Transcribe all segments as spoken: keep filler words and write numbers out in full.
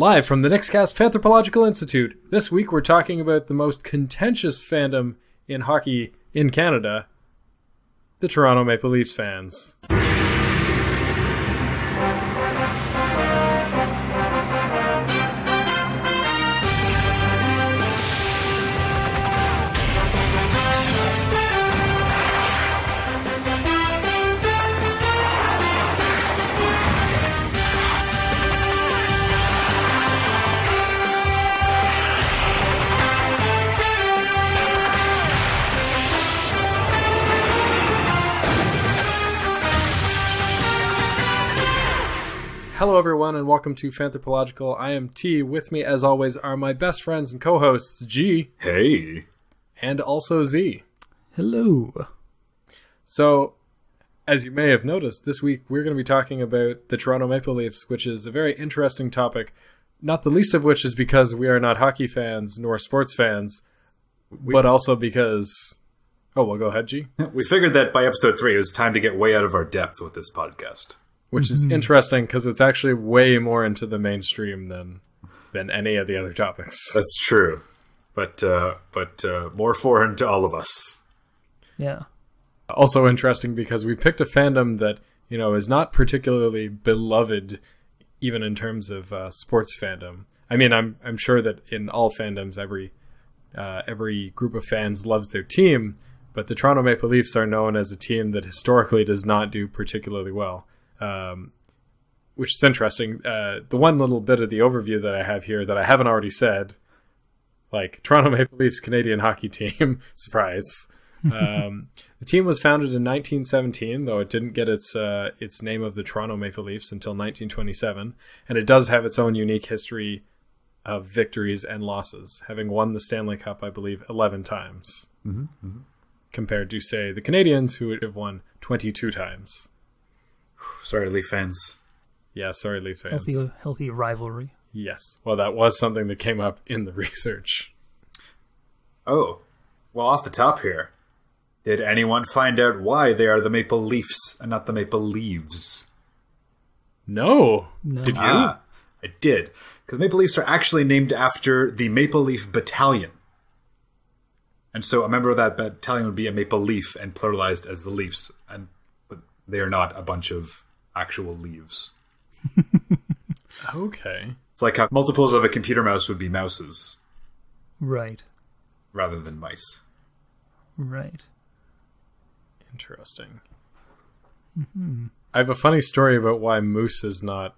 Live from the Nickscast Fanthropological Institute, this week we're talking about the most contentious fandom in hockey in Canada, the Toronto Maple Leafs fans. Hello everyone and welcome to Fanthropological. I am T. With me as always are my best friends and co-hosts G. Hey. And also Z. Hello. So, as you may have noticed, this week we're going to be talking about the Toronto Maple Leafs, which is a very interesting topic, not the least of which is because we are not hockey fans nor sports fans, we... but also because... Oh, well, go ahead, G. We figured that by episode three it was time to get way out of our depth with this podcast. Which is interesting because it's actually way more into the mainstream than than any of the other topics. That's true, but uh, but uh, more foreign to all of us. Yeah. Also interesting because we picked a fandom that, you know, is not particularly beloved, even in terms of uh, sports fandom. I mean, I'm I'm sure that in all fandoms, every uh, every group of fans loves their team, but the Toronto Maple Leafs are known as a team that historically does not do particularly well. Um, which is interesting. Uh, the one little bit of the overview that I have here that I haven't already said, like Toronto Maple Leafs Canadian hockey team, surprise. Um, the team was founded in nineteen seventeen, though it didn't get its uh, its name of the Toronto Maple Leafs until nineteen twenty-seven, and it does have its own unique history of victories and losses, having won the Stanley Cup, I believe, eleven times, mm-hmm, mm-hmm. compared to, say, the Canadiens, who have won twenty-two times. Sorry, Leaf fans. Yeah, sorry, Leaf fans. Healthy, healthy rivalry. Yes. Well, that was something that came up in the research. Oh. Well, off the top here, did anyone find out why they are the Maple Leafs and not the Maple Leaves? No. no. Did you? Ah, I did. Because Maple Leafs are actually named after the Maple Leaf Battalion. And so a member of that battalion would be a Maple Leaf and pluralized as the Leafs. And they are not a bunch of actual leaves. Okay. It's like how multiples of a computer mouse would be mouses. Right. Rather than mice. Right. Interesting. Mm-hmm. I have a funny story about why moose is not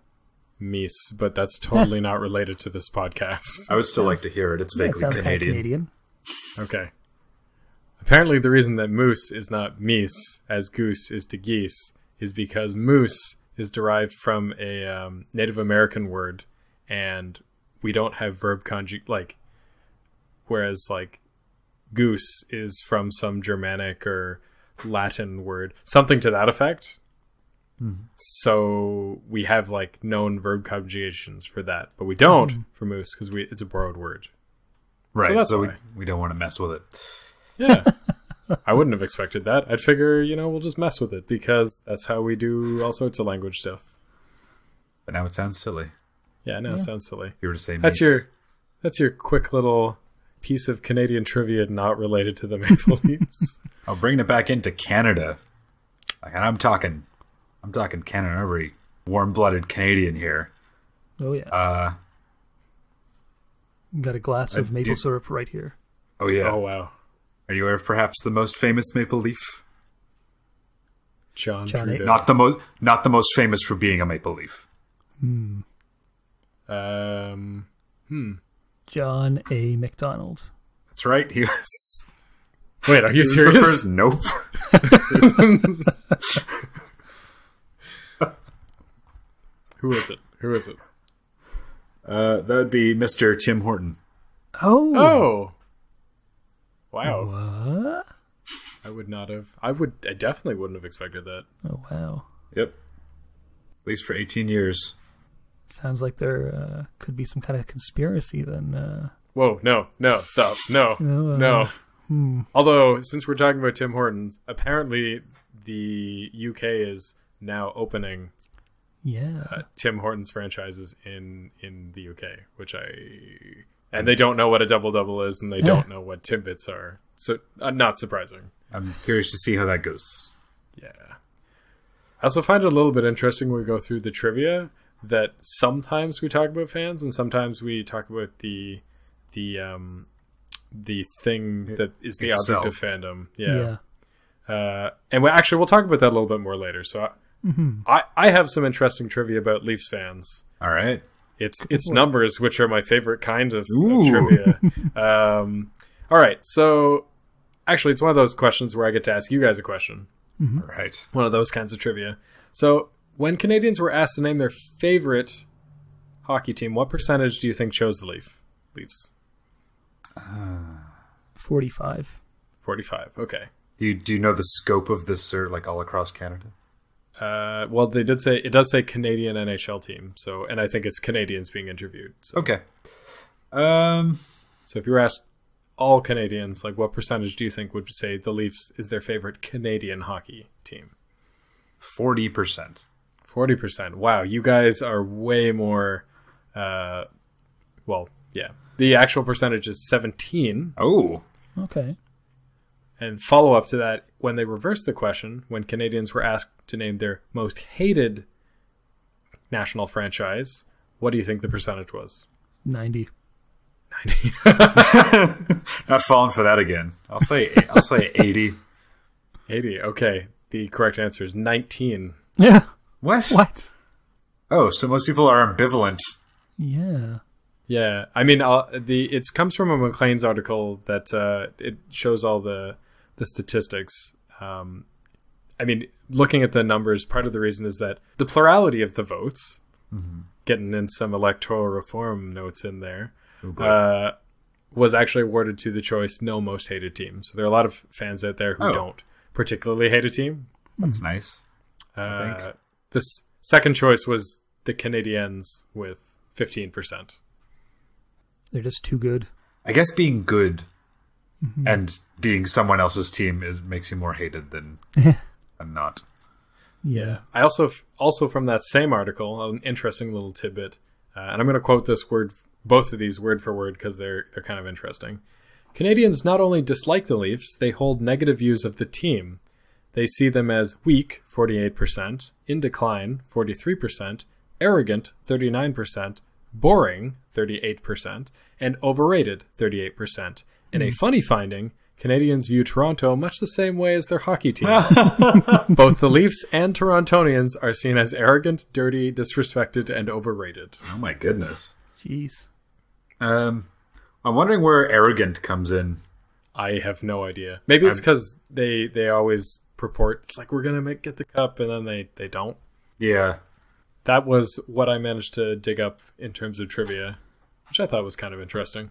meese, but that's totally not related to this podcast. I would still sounds, like to hear it. It's vaguely Canadian. Kind of Canadian. Okay. Apparently the reason that moose is not meese, as goose is to geese, is because moose is derived from a um, Native American word, and we don't have verb conjugate, like, whereas, like, goose is from some Germanic or Latin word, something to that effect. Mm-hmm. So we have, like, known verb conjugations for that, but we don't mm-hmm. for moose, because we it's a borrowed word. Right, so, that's so we, we don't want to mess with it. Yeah, I wouldn't have expected that. I'd figure, you know, we'll just mess with it because that's how we do all sorts of language stuff. But now it sounds silly. Yeah, now yeah. it sounds silly. You were to say that's nice. your, that's your quick little piece of Canadian trivia not related to the Maple Leafs. I'll bring it back into Canada, and I'm talking, I'm talking Canada. Every warm-blooded Canadian here. Oh yeah. Uh, Got a glass I, of maple do, syrup right here. Oh yeah. Oh wow. Are you aware of perhaps the most famous Maple Leaf? John, John Trudeau. Not the, mo- not the most famous for being a Maple Leaf. Hmm. Um, hmm. John A. McDonald. That's right. He was... Wait, are you serious? Nope. Who is it? Who is it? Uh, that would be Mister Tim Hortons. Oh. Oh. Wow. What? I would not have. I would. I definitely wouldn't have expected that. Oh, wow. Yep. At least for eighteen years. Sounds like there uh, could be some kind of conspiracy then. Uh... Whoa, no, no, stop. No, no. Uh, no. Hmm. Although, since we're talking about Tim Hortons, apparently the U K is now opening yeah, uh, Tim Hortons franchises in in the U K, which I and they don't know what a double double is, and they yeah. don't know what Timbits are, so uh, not surprising. I'm curious to see how that goes. Yeah, I also find it a little bit interesting when we go through the trivia that sometimes we talk about fans and sometimes we talk about the the um the thing that is the itself. Object of fandom. Yeah. yeah. Uh, and we actually we'll talk about that a little bit more later. So. I, Mm-hmm. I, I have some interesting trivia about Leafs fans. All right. It's it's numbers, which are my favorite kind of, of trivia. um, all right. So actually, it's one of those questions where I get to ask you guys a question. Mm-hmm. All right. One of those kinds of trivia. So when Canadians were asked to name their favorite hockey team, what percentage do you think chose the Leaf? Leafs? Uh, forty-five. forty-five. Okay. Do you, do you know the scope of this, sir, like all across Canada? Uh, well, they did say it does say Canadian N H L team, so and I think it's Canadians being interviewed. So. Okay. Um, so if you were asked all Canadians, like what percentage do you think would say the Leafs is their favorite Canadian hockey team? Forty percent. Forty percent. Wow, you guys are way more. Uh, well, yeah, the actual percentage is seventeen. Oh, okay. And follow up to that, when they reversed the question, when Canadians were asked to name their most hated national franchise, what do you think the percentage was? ninety. ninety. Not falling for that again. I'll say I'll say eighty. eighty. Okay. The correct answer is nineteen. Yeah. What? What? Oh, so most people are ambivalent. Yeah. Yeah. I mean, I'll, the it comes from a McLean's article that uh, it shows all the the statistics. Um, I mean, looking at the numbers, part of the reason is that the plurality of the votes, mm-hmm. getting in some electoral reform notes in there, oh, uh, was actually awarded to the choice no most hated team. So there are a lot of fans out there who oh. don't particularly hate a team. That's mm-hmm. nice. Uh, I think. This second choice was the Canadiens with fifteen percent. They're just too good. I guess being good mm-hmm. and being someone else's team is makes you more hated than, than not. Yeah. I also, also from that same article, an interesting little tidbit, uh, and I'm going to quote this word, both of these word for word, because they're they're kind of interesting. Canadians not only dislike the Leafs, they hold negative views of the team. They see them as weak, forty-eight percent, in decline, forty-three percent, arrogant, thirty-nine percent, boring, thirty-eight percent, and overrated, thirty-eight percent. In a funny finding, Canadians view Toronto much the same way as their hockey team. Both the Leafs and Torontonians are seen as arrogant, dirty, disrespected, and overrated. Oh my goodness. Jeez. Um, I'm wondering where arrogant comes in. I have no idea. Maybe it's because they, they always purport, it's like, we're going to make get the cup, and then they, they don't. Yeah. That was what I managed to dig up in terms of trivia, which I thought was kind of interesting.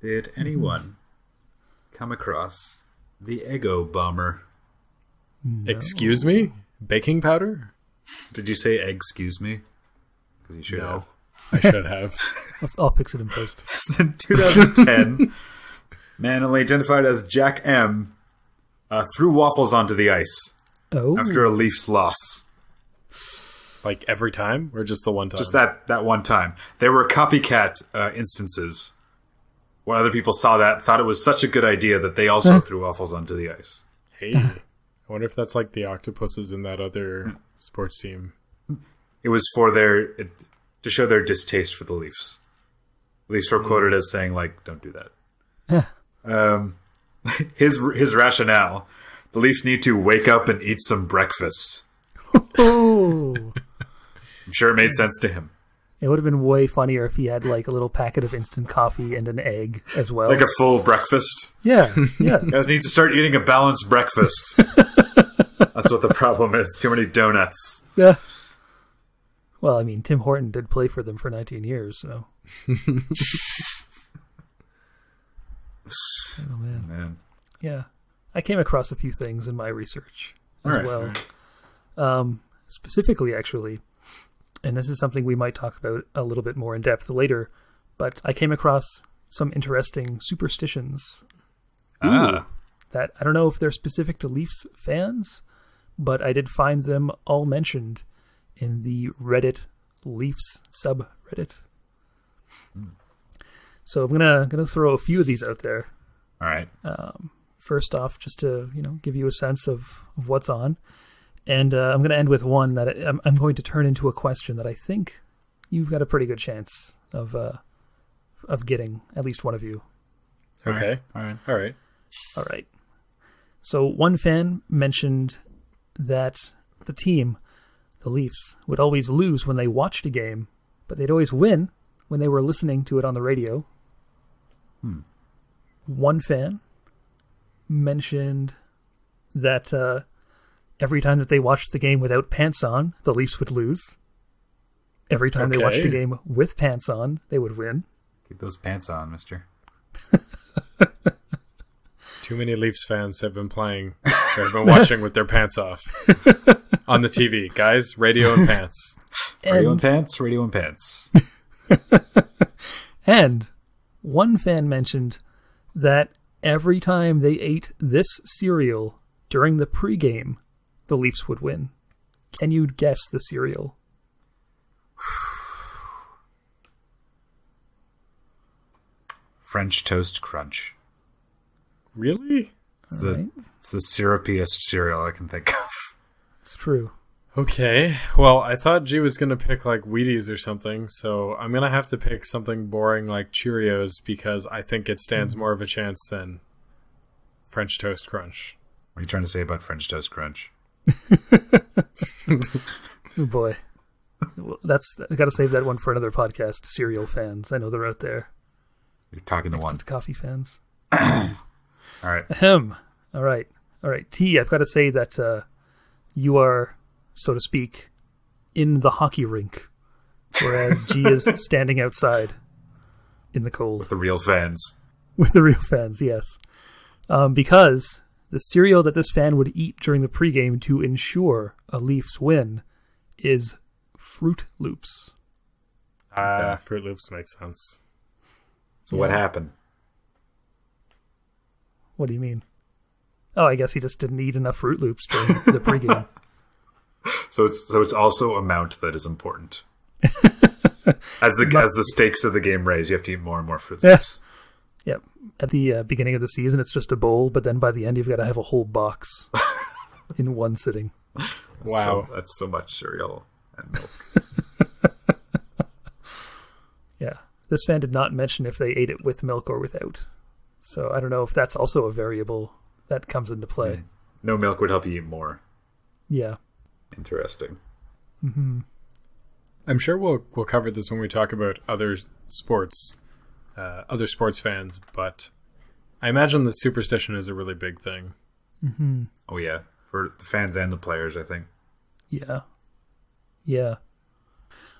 Did anyone come across the Eggo Bomber? No. Excuse me? Baking powder? Did you say excuse me? Because you should no, have. I should have. I'll fix it in post. In twenty ten, man identified as Jack M. Uh, threw waffles onto the ice oh. after a Leafs loss. Like every time, or just the one time? Just that, that one time. There were copycat uh, instances. When other people saw that, thought it was such a good idea that they also threw waffles onto the ice. Hey, I wonder if that's like the octopuses in that other sports team. It was for their it, to show their distaste for the Leafs. Leafs were quoted as saying, like, "Don't do that." um, his his rationale: the Leafs need to wake up and eat some breakfast. Oh. I'm sure it made sense to him. It would have been way funnier if he had like a little packet of instant coffee and an egg as well. Like a full breakfast. Yeah, yeah. You guys need to start eating a balanced breakfast. That's what the problem is. Too many donuts. Yeah. Well, I mean, Tim Horton did play for them for nineteen years, so. Oh, man. man. Yeah. I came across a few things in my research as right, well. Right. Um, specifically, actually, and this is something we might talk about a little bit more in depth later, but I came across some interesting superstitions ah. ooh, that I don't know if they're specific to Leafs fans, but I did find them all mentioned in the Reddit Leafs subreddit. Mm. So I'm gonna gonna throw a few of these out there. All right. Um, first off, just to you know give you a sense of, of what's on, and uh, I'm gonna end with one that I'm, I'm going to turn into a question that I think you've got a pretty good chance of uh, of getting, at least one of you. Okay. All right. All right. All right. So one fan mentioned that the team, the Leafs, would always lose when they watched a game, but they'd always win when they were listening to it on the radio. Hmm. One fan mentioned that uh, every time that they watched the game without pants on, the Leafs would lose. Every time okay. they watched a game with pants on, they would win. Keep those pants on, mister. Too many Leafs fans have been playing, or have been watching with their pants off on the T V. Guys, radio and pants. And radio and pants, radio and pants. And one fan mentioned that every time they ate this cereal during the pregame, the Leafs would win. And you'd guess the cereal. French Toast Crunch. Really? It's the, right. it's the syrupiest cereal I can think of. It's true. Okay. Well, I thought G was going to pick like Wheaties or something, so I'm going to have to pick something boring like Cheerios because I think it stands mm. more of a chance than French Toast Crunch. What are you trying to say about French Toast Crunch? Oh, boy. Well, that's I got to save that one for another podcast. Cereal fans, I know they're out there. You're talking to one. To coffee fans. All right. Ahem. All right. All right. T, I've got to say that uh, you are, so to speak, in the hockey rink, whereas G is standing outside in the cold. With the real fans. With the real fans, yes. Um, because the cereal that this fan would eat during the pregame to ensure a Leafs win is Fruit Loops. Ah, uh, yeah. Fruit Loops makes sense. So yeah. What happened? What do you mean? Oh, I guess he just didn't eat enough Fruit Loops during the pregame. So it's so it's also amount that is important. As the must, as the stakes of the game raise, you have to eat more and more Fruit Loops. Yep. Yeah. At the uh, beginning of the season, it's just a bowl, but then by the end, you've got to have a whole box in one sitting. That's wow, so, that's so much cereal and milk. Yeah, this fan did not mention if they ate it with milk or without. So I don't know if that's also a variable that comes into play. No milk would help you eat more. Yeah. Interesting. Mm-hmm. I'm sure we'll we'll cover this when we talk about other sports, uh, other sports fans, but I imagine the superstition is a really big thing. Mm-hmm. Oh, yeah. For the fans and the players, I think. Yeah. Yeah.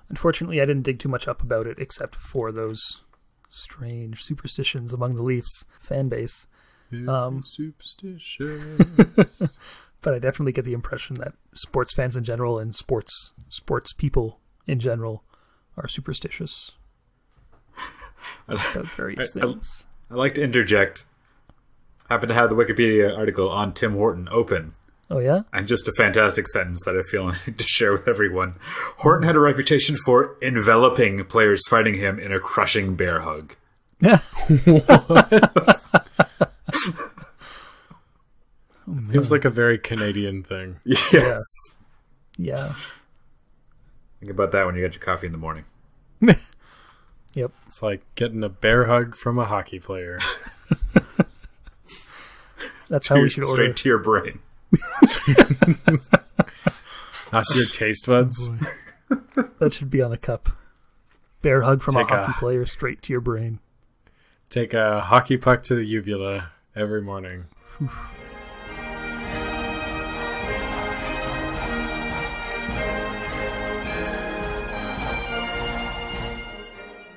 Unfortunately, I didn't dig too much up about it except for those strange superstitions among the Leafs fan base. Um, superstitions. But I definitely get the impression that sports fans in general and sports sports people in general are superstitious about various I, things. I, I like to interject. Happen to have the Wikipedia article on Tim Horton open. Oh, yeah? And just a fantastic sentence that I feel I need to share with everyone. Horton had a reputation for enveloping players fighting him in a crushing bear hug. Yeah. What? Oh, seems like a very Canadian thing. Yes. Yeah. Think about that when you get your coffee in the morning. Yep. It's like getting a bear hug from a hockey player. That's how to, we should order. Straight to your brain. Not your taste buds. Oh, that should be on a cup. Bear hug from take a hockey a, player straight to your brain. Take a hockey puck to the uvula every morning. Oof.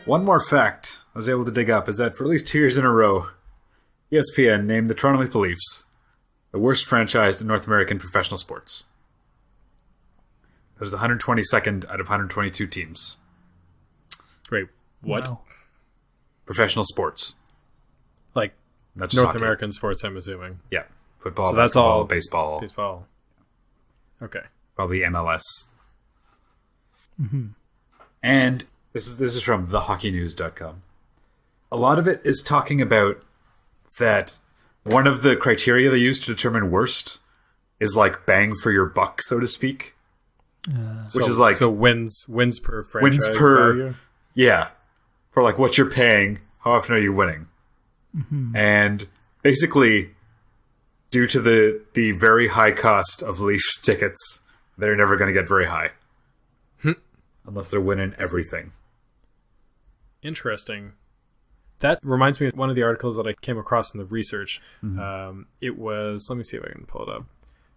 One more fact I was able to dig up is that for at least two years in a row, E S P N named the Toronto Maple Leafs the worst franchise in North American professional sports. It was one hundred twenty-second out of one hundred twenty-two teams. Great. What? Wow. Professional sports. Like North soccer. American sports, I'm assuming. Yeah. Football, so basketball, that's all baseball. Baseball. Okay. Probably M L S. Mm-hmm. And this is this is from the hockey news dot com. A lot of it is talking about that one of the criteria they use to determine worst is like bang for your buck, so to speak. Uh, which so, is like so wins wins per franchise wins per value. Yeah, for like what you're paying, how often are you winning? Mm-hmm. And basically, due to the the very high cost of Leafs tickets, they're never going to get very high. Hmm. Unless they're winning everything. Interesting. That reminds me of one of the articles that I came across in the research. Mm-hmm. Um, it was, let me see if I can pull it up.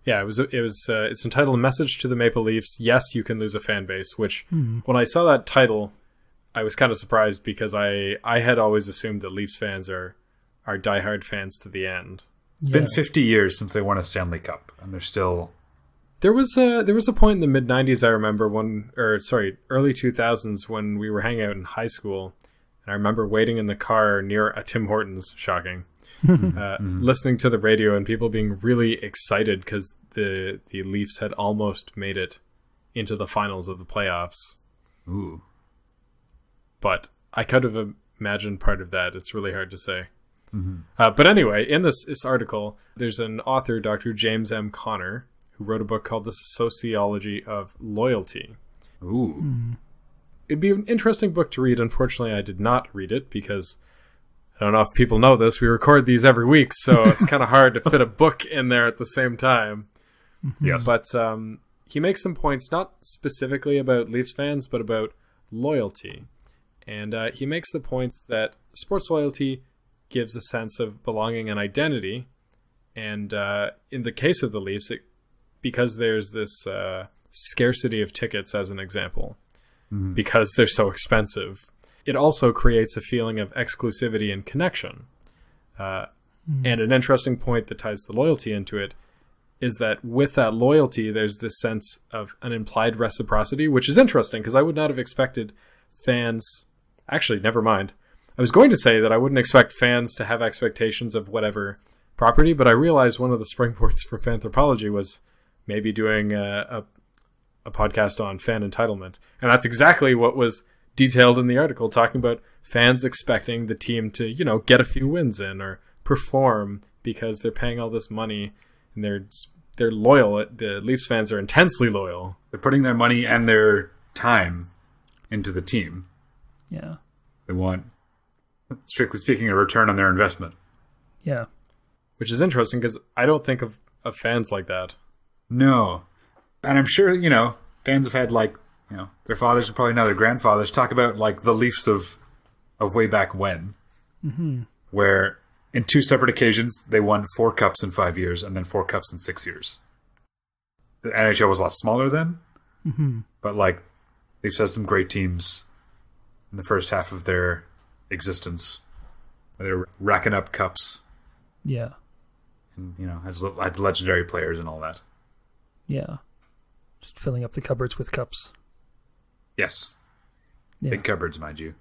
Yeah, it was. It was. Uh, it's entitled "Message to the Maple Leafs: Yes, you can lose a fan base." Which, mm-hmm. when I saw that title, I was kind of surprised because I, I had always assumed that Leafs fans are are diehard fans to the end. It's yeah. been fifty years since they won a Stanley Cup, and they're still. There was a there was a point in the mid nineties I remember when, or sorry, early two thousands when we were hanging out in high school, and I remember waiting in the car near a Tim Hortons. Shocking. uh, mm-hmm. Listening to the radio and people being really excited because the the Leafs had almost made it into the finals of the playoffs. Ooh! But I could have imagined part of that. It's really hard to say. Mm-hmm. Uh, but anyway, in this, this article, there's an author, Doctor James M. Connor, who wrote a book called The Sociology of Loyalty. Ooh! Mm-hmm. It'd be an interesting book to read. Unfortunately, I did not read it because... I don't know if people know this. We record these every week, so it's kind of hard to fit a book in there at the same time. Yes. But um, he makes some points, not specifically about Leafs fans, but about loyalty. And uh, he makes the points that sports loyalty gives a sense of belonging and identity. And uh, in the case of the Leafs, it, because there's this uh, scarcity of tickets, as an example, mm. because they're so expensive. It also creates a feeling of exclusivity and connection. Uh, mm. And an interesting point that ties the loyalty into it is that with that loyalty, there's this sense of an implied reciprocity, which is interesting because I would not have expected fans... Actually, never mind. I was going to say that I wouldn't expect fans to have expectations of whatever property, but I realized one of the springboards for Fanthropology was maybe doing a, a, a podcast on fan entitlement. And that's exactly what was... detailed in the article, talking about fans expecting the team to, you know, get a few wins in or perform because they're paying all this money and they're they're loyal. The Leafs fans are intensely loyal. They're putting their money and their time into the team. Yeah. They want, strictly speaking, a return on their investment. Yeah. Which is interesting because I don't think of, of fans like that. No. And I'm sure, you know, fans have had like, you know, their fathers and probably now their grandfathers talk about like the Leafs of, of way back when, mm-hmm. where in two separate occasions they won four cups in five years and then four cups in six years. The N H L was a lot smaller then, mm-hmm. but like Leafs had some great teams in the first half of their existence where they were racking up cups. Yeah, and you know, I had legendary players and all that. Yeah, just filling up the cupboards with cups. Yes. Yeah. Big cupboards, mind you.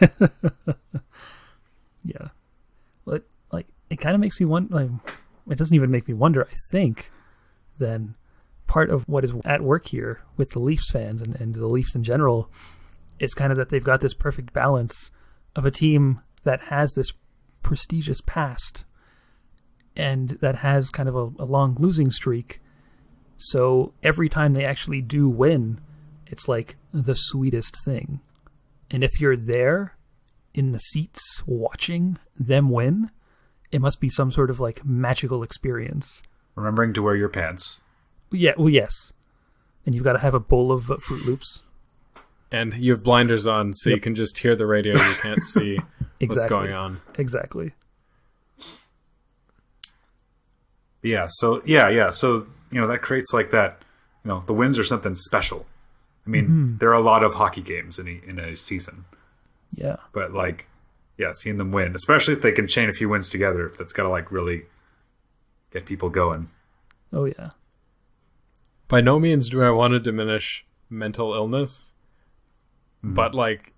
Yeah. Well, it, like, it kind of makes me wonder, like, it doesn't even make me wonder, I think, then part of what is at work here with the Leafs fans and, and the Leafs in general is kind of that they've got this perfect balance of a team that has this prestigious past and that has kind of a, a long losing streak. So every time they actually do win, it's like the sweetest thing. And if you're there in the seats watching them win, it must be some sort of like magical experience. Remembering to wear your pants. Yeah, well, yes. And you've got to have a bowl of uh, Fruit Loops. And you have blinders on, so yep. You can just hear the radio. You can't see exactly. What's going on. Exactly. Yeah, so, yeah, yeah. So, you know, that creates like that, you know, the wins are something special. I mean, mm-hmm. there are a lot of hockey games in a, in a season. Yeah. But, like, yeah, seeing them win, especially if they can chain a few wins together, that's got to, like, really get people going. Oh, yeah. By no means do I want to diminish mental illness, mm-hmm. but, like,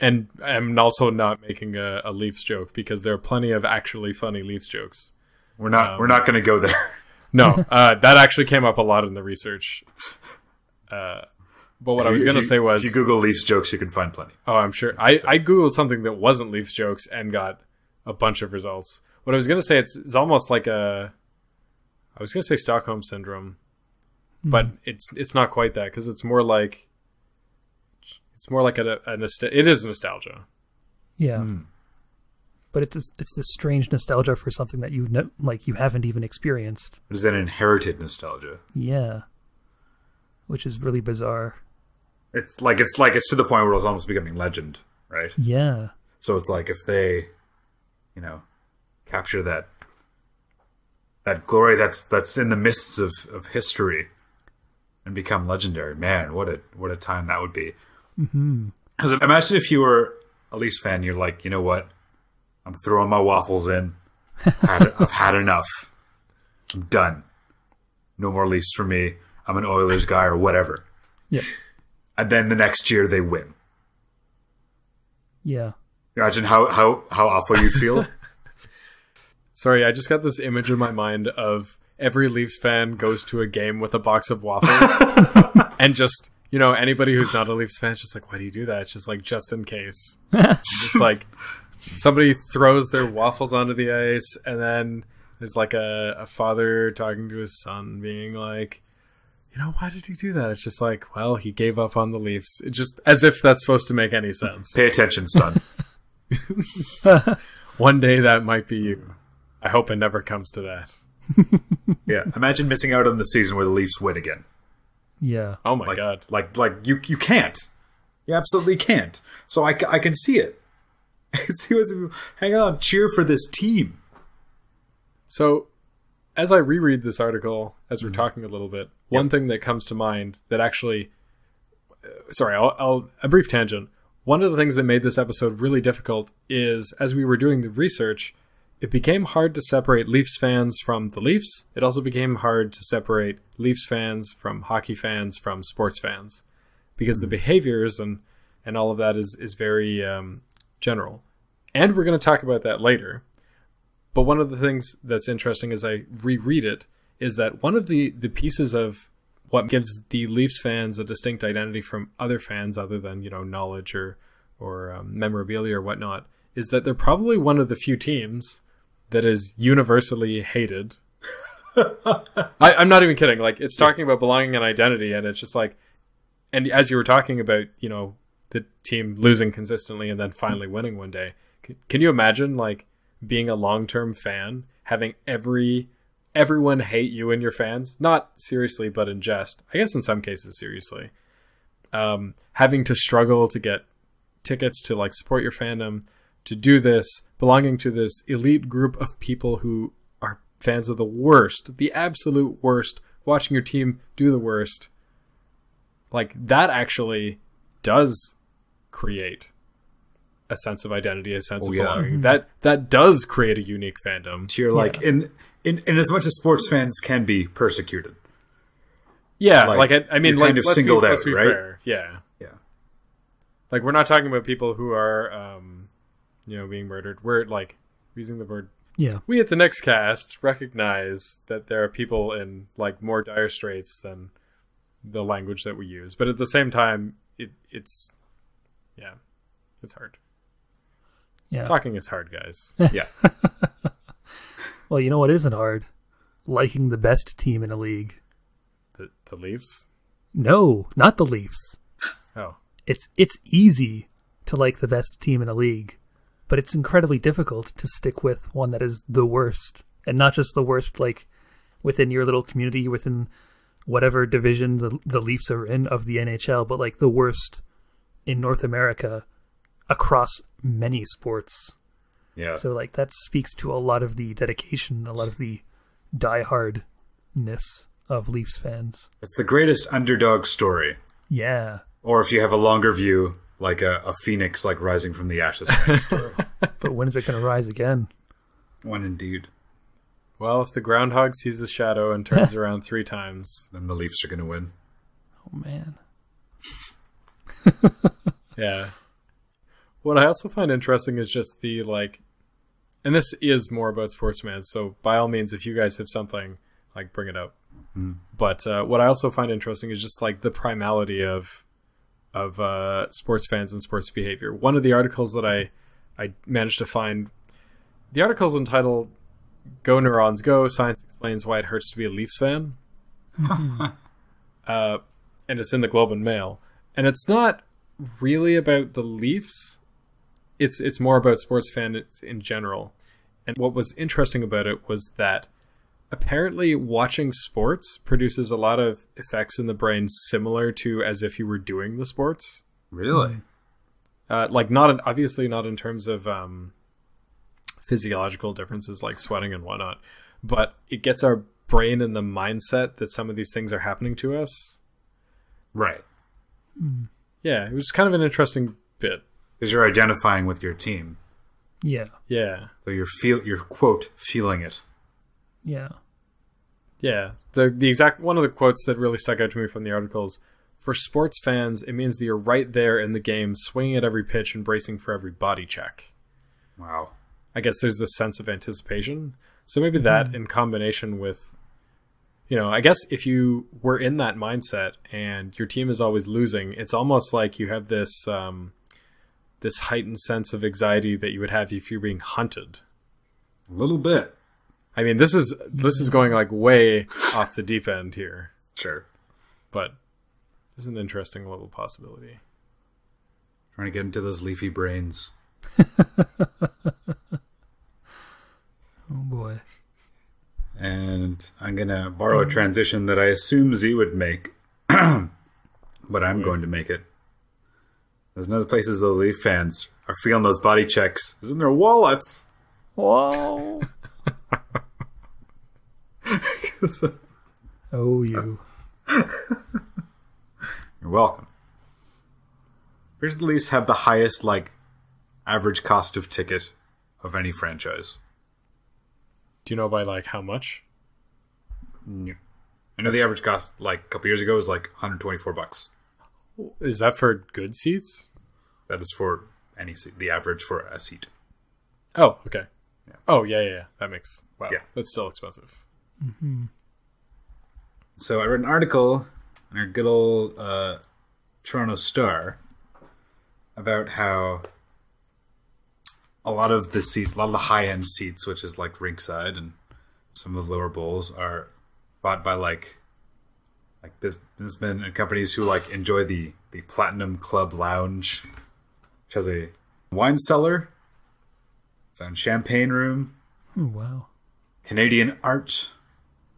and I'm also not making a, a Leafs joke because there are plenty of actually funny Leafs jokes. We're not, um, we're not going to go there. No, uh, that actually came up a lot in the research. Uh But what if I was going to say was... If you Google Leafs jokes, you can find plenty. Oh, I'm sure. I, so. I Googled something that wasn't Leafs jokes and got a bunch of results. What I was going to say, it's, it's almost like a... I was going to say Stockholm Syndrome, mm. but it's it's not quite that, because it's more like... It's more like a, a, a it is nostalgia. Yeah. Mm. But it's this, it's this strange nostalgia for something that you know, like you haven't even experienced. It's an inherited nostalgia. Yeah. Which is really bizarre. It's like it's like it's to the point where it's almost becoming legend, right? Yeah. So it's like if they, you know, capture that that glory that's that's in the mists of, of history and become legendary, man, what a what a time that would be. Mm-hmm. Because imagine if you were a Leafs fan, you're like, you know what? I'm throwing my waffles in. Had, I've had enough. I'm done. No more Leafs for me. I'm an Oilers guy or whatever. Yeah. And then the next year they win. Yeah. Imagine how, how, how awful you feel. Sorry, I just got this image in my mind of every Leafs fan goes to a game with a box of waffles and just... You know, anybody who's not a Leafs fan is just like, why do you do that? It's just like, just in case. Just like, somebody throws their waffles onto the ice, and then there's like a, a father talking to his son, being like, you know, why did he do that? It's just like, well, he gave up on the Leafs. It just as if that's supposed to make any sense. Pay attention, son. One day that might be you. I hope it never comes to that. Yeah. Imagine missing out on the season where the Leafs win again. Yeah. Oh my like, god. Like, like you, you can't. You absolutely can't. So I, I can see it. I can see what's hang on, cheer for this team. So, as I reread this article, as we're mm-hmm. talking a little bit, yep. one thing that comes to mind that actually, uh, sorry, I'll, I'll a brief tangent. One of the things that made this episode really difficult is, as we were doing the research, it became hard to separate Leafs fans from the Leafs. It also became hard to separate Leafs fans from hockey fans from sports fans, because mm. the behaviors and, and all of that is, is very um, general. And we're going to talk about that later. But one of the things that's interesting as I reread it is that one of the, the pieces of what gives the Leafs fans a distinct identity from other fans, other than, you know, knowledge or, or um, memorabilia or whatnot, is that they're probably one of the few teams that is universally hated. I, I'm not even kidding. Like, it's talking about belonging and identity, and it's just like, and as you were talking about, you know, the team losing consistently and then finally winning one day, can, can you imagine like being a long-term fan, having every everyone hate you and your fans? Not seriously, but in jest. I guess in some cases seriously. Um, having to struggle to get tickets to like support your fandom, to do this, belonging to this elite group of people who are fans of the worst, the absolute worst, watching your team do the worst. Like, that actually does create a sense of identity, a sense oh, of yeah. belonging. Mm-hmm. That that does create a unique fandom. So you're like, yeah. in, in, in as much as sports fans can be persecuted. Yeah, like, like I, I mean, like, kind of let's, singled be, out, let's be right? fair. Yeah. yeah. Like, we're not talking about people who are... Um, you know, being murdered. We're like using the word. Yeah. We at the NicksCast recognize that there are people in like more dire straits than the language that we use, but at the same time, it it's yeah, it's hard. Yeah, talking is hard, guys. Yeah. Well, you know what isn't hard? Liking the best team in a league. The the Leafs? No, not the Leafs. Oh, it's it's easy to like the best team in a league. But it's incredibly difficult to stick with one that is the worst, and not just the worst, like within your little community, within whatever division the, the Leafs are in of the N H L, but like the worst in North America across many sports. Yeah. So like that speaks to a lot of the dedication, a lot of the diehardness of Leafs fans. It's the greatest underdog story. Yeah. Or if you have a longer view, like a, a phoenix, like rising from the ashes. But when is it going to rise again? When indeed. Well, if the groundhog sees the shadow and turns around three times, then the Leafs are going to win. Oh man. Yeah. What I also find interesting is just the like, and this is more about sportsmen. So by all means, if you guys have something, like bring it up. Mm-hmm. But uh, what I also find interesting is just like the primality of of uh, sports fans and sports behavior. One of the articles that I, I managed to find, the article's entitled "Go Neurons Go, Science Explains Why It Hurts to Be a Leafs Fan." uh, and it's in the Globe and Mail. And it's not really about the Leafs. It's it's more about sports fans in general. And what was interesting about it was that apparently watching sports produces a lot of effects in the brain similar to as if you were doing the sports. Really? Uh, like not in, obviously not in terms of um, physiological differences like sweating and whatnot, but it gets our brain in the mindset that some of these things are happening to us. Right. Mm. Yeah, it was kind of an interesting bit. Because you're identifying with your team. Yeah. Yeah. So you're feel you're quote feeling it. Yeah. Yeah. The the exact one of the quotes that really stuck out to me from the articles: for sports fans, it means that you're right there in the game, swinging at every pitch and bracing for every body check. Wow. I guess there's this sense of anticipation. So maybe mm-hmm. that in combination with, you know, I guess if you were in that mindset and your team is always losing, it's almost like you have this um, this heightened sense of anxiety that you would have if you're being hunted. A little bit. I mean, this is this is going like way off the deep end here. Sure. But this is an interesting little possibility. Trying to get into those leafy brains. Oh boy. And I'm going to borrow a transition that I assume Z would make, but so I'm weird. going to make it. There's another places the Leaf fans are feeling those body checks. It's in their wallets. Whoa. Oh, you. You're welcome. Here's the Leafs have the highest, like, average cost of ticket of any franchise. Do you know by, like, how much? No. I know the average cost, like, a couple years ago was, like, one hundred twenty-four bucks. Is that for good seats? That is for any seat. The average for a seat. Oh, okay. Yeah. Oh, yeah, yeah, yeah. That makes... Wow. Yeah. That's still expensive. Mm-hmm. So I read an article in our good old uh, Toronto Star about how a lot of the seats, a lot of the high-end seats, which is like rinkside and some of the lower bowls, are bought by like like businessmen and companies who like enjoy the, the Platinum Club Lounge, which has a wine cellar, its own champagne room. Oh, wow. Canadian art.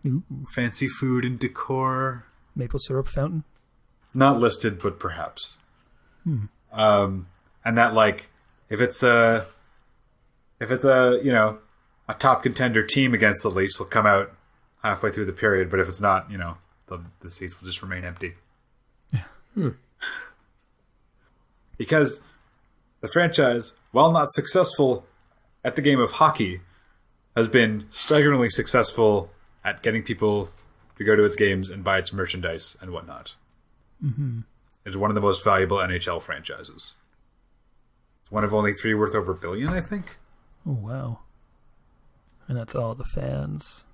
Ooh. Fancy food and decor. Maple syrup fountain? Not listed, but perhaps. Hmm. Um, and that, like, if it's a, if it's a, you know, a top contender team against the Leafs, they'll come out halfway through the period. But if it's not, you know, the, the seats will just remain empty. Yeah. Hmm. Because the franchise, while not successful at the game of hockey, has been staggeringly successful at getting people to go to its games and buy its merchandise and whatnot. Mm-hmm. It's one of the most valuable N H L franchises. It's one of only three worth over a billion, I think. Oh, wow. And that's all the fans.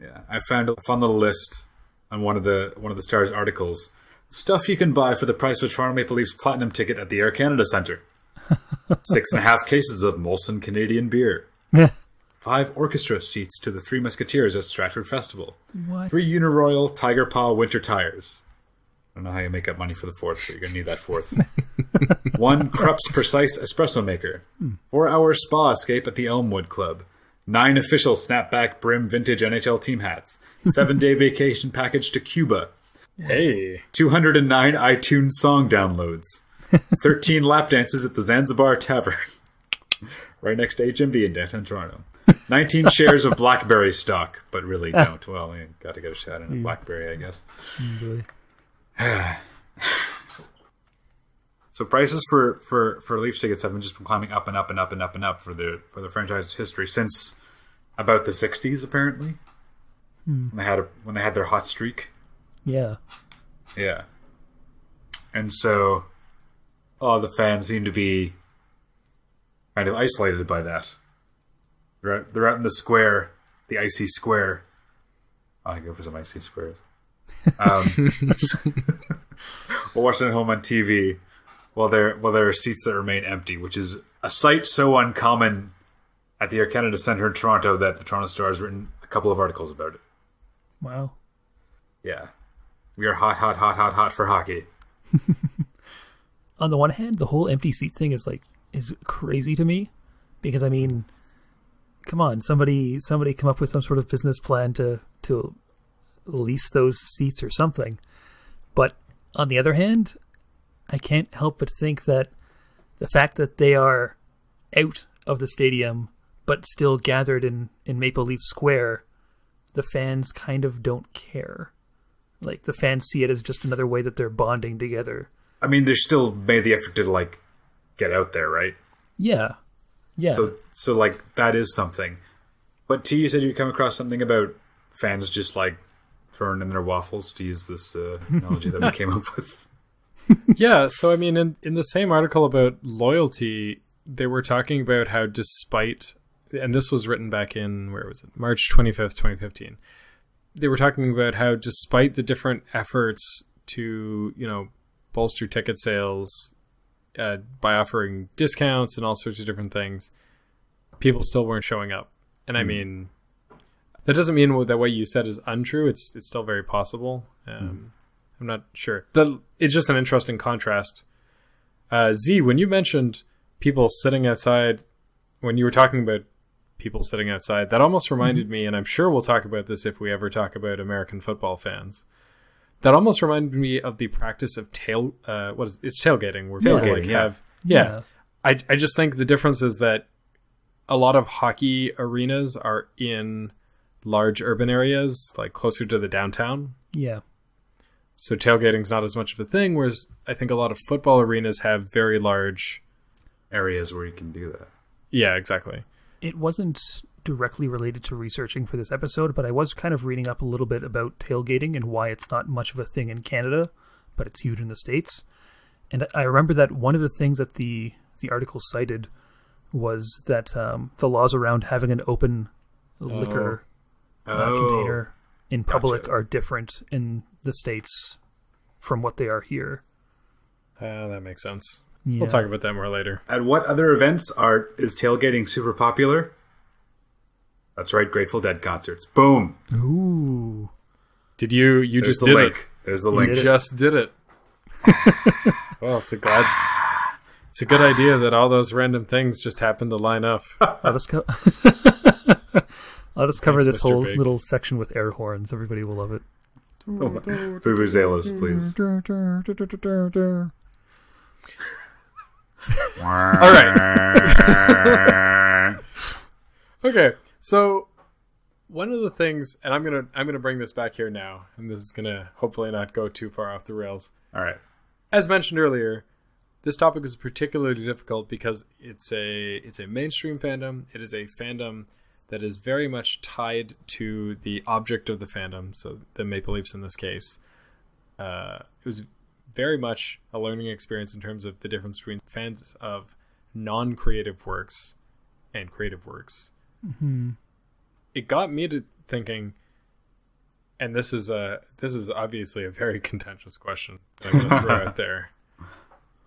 Yeah, I found a fun little list on one of the one of the Star's articles. Stuff you can buy for the price of a Toronto Maple Leafs Platinum ticket at the Air Canada Centre. Six and a half cases of Molson Canadian beer. Five orchestra seats to the Three Musketeers at Stratford Festival. What? Three Uniroyal Tiger Paw winter tires. I don't know how you make up money for the fourth, but you're going to need that fourth. One Krupp's Precise espresso maker. Four-hour spa escape at the Elmwood Club. Nine official snapback brim vintage N H L team hats. Seven-day vacation package to Cuba. Hey. two hundred nine iTunes song downloads. thirteen lap dances at the Zanzibar Tavern. Right next to H M V in downtown Toronto. nineteen shares of BlackBerry stock, but really don't. Well, we got to get a shot in a BlackBerry, I guess. So prices for, for, for Leafs tickets have been just been climbing up and up and up and up and up for the for the franchise's history since about the sixties, apparently. Hmm. When they had a, when they had their hot streak. Yeah. Yeah. And so all the fans seem to be kind of isolated by that. They're out, they're out in the square, the icy square. Oh, I go for some icy squares. Um, but watching it at home on T V while there while there are seats that remain empty, which is a sight so uncommon at the Air Canada Centre in Toronto that the Toronto Star has written a couple of articles about it. Wow. Yeah. We are hot, hot, hot, hot, hot for hockey. On the one hand, the whole empty seat thing is like is crazy to me, because I mean, come on, somebody somebody come up with some sort of business plan to to lease those seats or something. But on the other hand, I can't help but think that the fact that they are out of the stadium but still gathered in, in Maple Leaf Square, the fans kind of don't care. Like, the fans see it as just another way that they're bonding together. I mean, they still made the effort to, like, get out there, right? Yeah. Yeah. So, so like, that is something. But, T, you said you come across something about fans just, like, throwing in their waffles, to use this uh, analogy that we came up with. Yeah, so, I mean, in, in the same article about loyalty, they were talking about how despite... And this was written back in, where was it? March twenty-fifth, twenty fifteen. They were talking about how despite the different efforts to, you know, bolster ticket sales uh, by offering discounts and all sorts of different things, people still weren't showing up. And I mm. mean, that doesn't mean that what you said is untrue. It's it's still very possible. Um, mm. I'm not sure. The, it's just an interesting contrast. Uh, Z, when you mentioned people sitting outside, when you were talking about people sitting outside, that almost reminded mm-hmm. me, and I'm sure we'll talk about this if we ever talk about American football fans, that almost reminded me of the practice of tail uh what is it's tailgating where tailgating, people like yeah. have yeah. yeah I I just think the difference is that a lot of hockey arenas are in large urban areas, like closer to the downtown. Yeah. So tailgating's not as much of a thing, whereas I think a lot of football arenas have very large areas where you can do that. Yeah, exactly. It wasn't directly related to researching for this episode, but I was kind of reading up a little bit about tailgating and why it's not much of a thing in Canada, but it's huge in the States. And I remember that one of the things that the, the article cited was that um, the laws around having an open liquor oh. Uh, oh. container in public gotcha. Are different in the States from what they are here. Uh, that makes sense. Yeah. We'll talk about that more later. At what other events are is tailgating super popular? That's right, Grateful Dead concerts. Boom. Ooh. Did you? You There's just the did link. It. There's the you link. You just did it. Well, it's a glad. It's a good idea that all those random things just happened to line up. I'll just, co- I'll just cover Thanks, this Mister whole Big. Little section with air horns. Everybody will love it. Oh, Vuvuzelas, please. All right. Okay, so one of the things, and I'm gonna I'm gonna bring this back here now, and this is gonna hopefully not go too far off the rails. All right. As mentioned earlier, this topic is particularly difficult because it's a it's a mainstream fandom. It is a fandom that is very much tied to the object of the fandom, so the Maple Leafs in this case. Uh, it was. Very much a learning experience in terms of the difference between fans of non-creative works and creative works. Mm-hmm. It got me to thinking, and this is a this is obviously a very contentious question that I'm going to throw out there.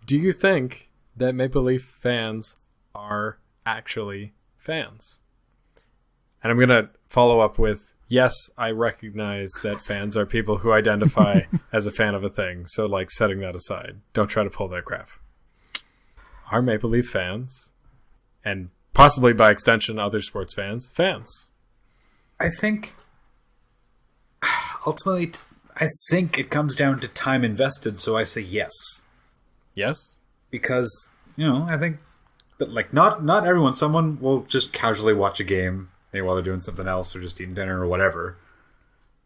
Do you think that Maple Leaf fans are actually fans? And I'm going to follow up with, yes, I recognize that fans are people who identify as a fan of a thing. So, like, setting that aside, don't try to pull that crap. Are Maple Leaf fans, and possibly by extension other sports fans, fans? I think, ultimately, I think it comes down to time invested, so I say yes. Yes? Because, you know, I think, but like, not, not everyone. Someone will just casually watch a game. Maybe while they're doing something else or just eating dinner or whatever.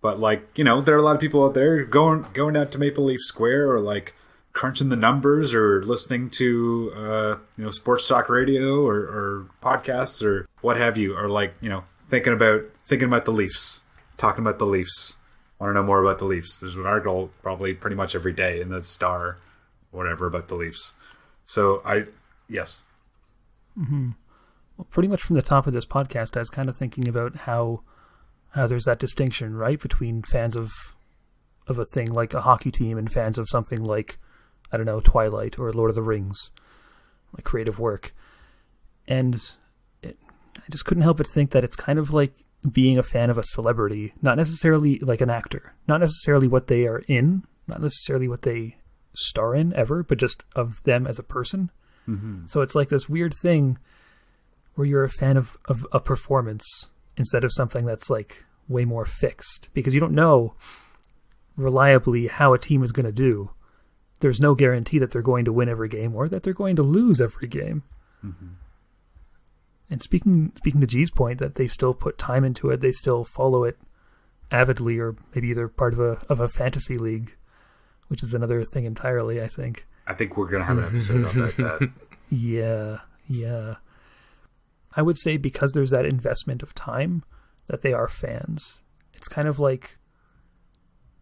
But, like, you know, there are a lot of people out there going going out to Maple Leaf Square or, like, crunching the numbers or listening to, uh, you know, sports talk radio or, or podcasts or what have you. Or, like, you know, thinking about thinking about the Leafs, talking about the Leafs. Want to know more about the Leafs. There's an article probably pretty much every day in the Star or whatever about the Leafs. So, I, yes. Mm-hmm. Well, pretty much from the top of this podcast, I was kind of thinking about how how there's that distinction, right, between fans of of a thing like a hockey team and fans of something like I don't know, Twilight or Lord of the Rings, my creative work. And it, I just couldn't help but think that it's kind of like being a fan of a celebrity, not necessarily like an actor, not necessarily what they are in, not necessarily what they star in ever, but just of them as a person. Mm-hmm. So it's like this weird thing where you're a fan of, of a performance instead of something that's like way more fixed, because you don't know reliably how a team is going to do. There's no guarantee that they're going to win every game or that they're going to lose every game. Mm-hmm. And speaking speaking to G's point that they still put time into it, they still follow it avidly, or maybe they're part of a of a fantasy league, which is another thing entirely, I think. I think we're going to have an episode on that, that. Yeah, yeah. I would say because there's that investment of time that they are fans. It's kind of like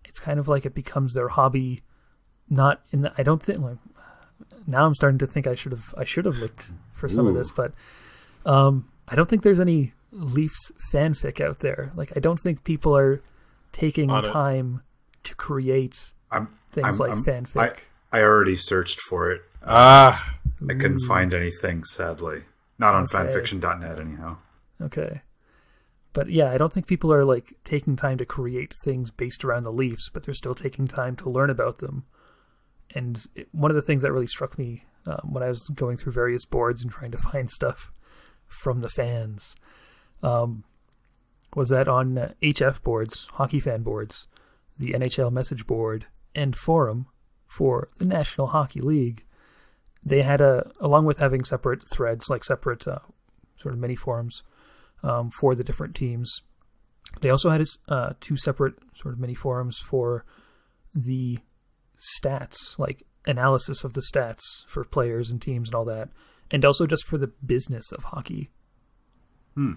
it's kind of like it becomes their hobby. Not in the, I don't think like, now I'm starting to think I should have I should have looked for some Ooh. of this, but um, I don't think there's any Leafs fanfic out there. Like I don't think people are taking on time it. to create I'm, things I'm, like I'm, fanfic. I, I already searched for it. Ah, uh, I couldn't Ooh. find anything, sadly. Not on okay. fanfiction dot net anyhow. Okay. But yeah, I don't think people are like taking time to create things based around the Leafs, but they're still taking time to learn about them. And it, one of the things that really struck me um, when I was going through various boards and trying to find stuff from the fans um, was that on uh, H F boards, hockey fan boards, the N H L message board and forum for the National Hockey League, they had a, along with having separate threads, like separate uh, sort of mini forums um, for the different teams, they also had uh, two separate sort of mini forums for the stats, like analysis of the stats for players and teams and all that, and also just for the business of hockey. Hmm.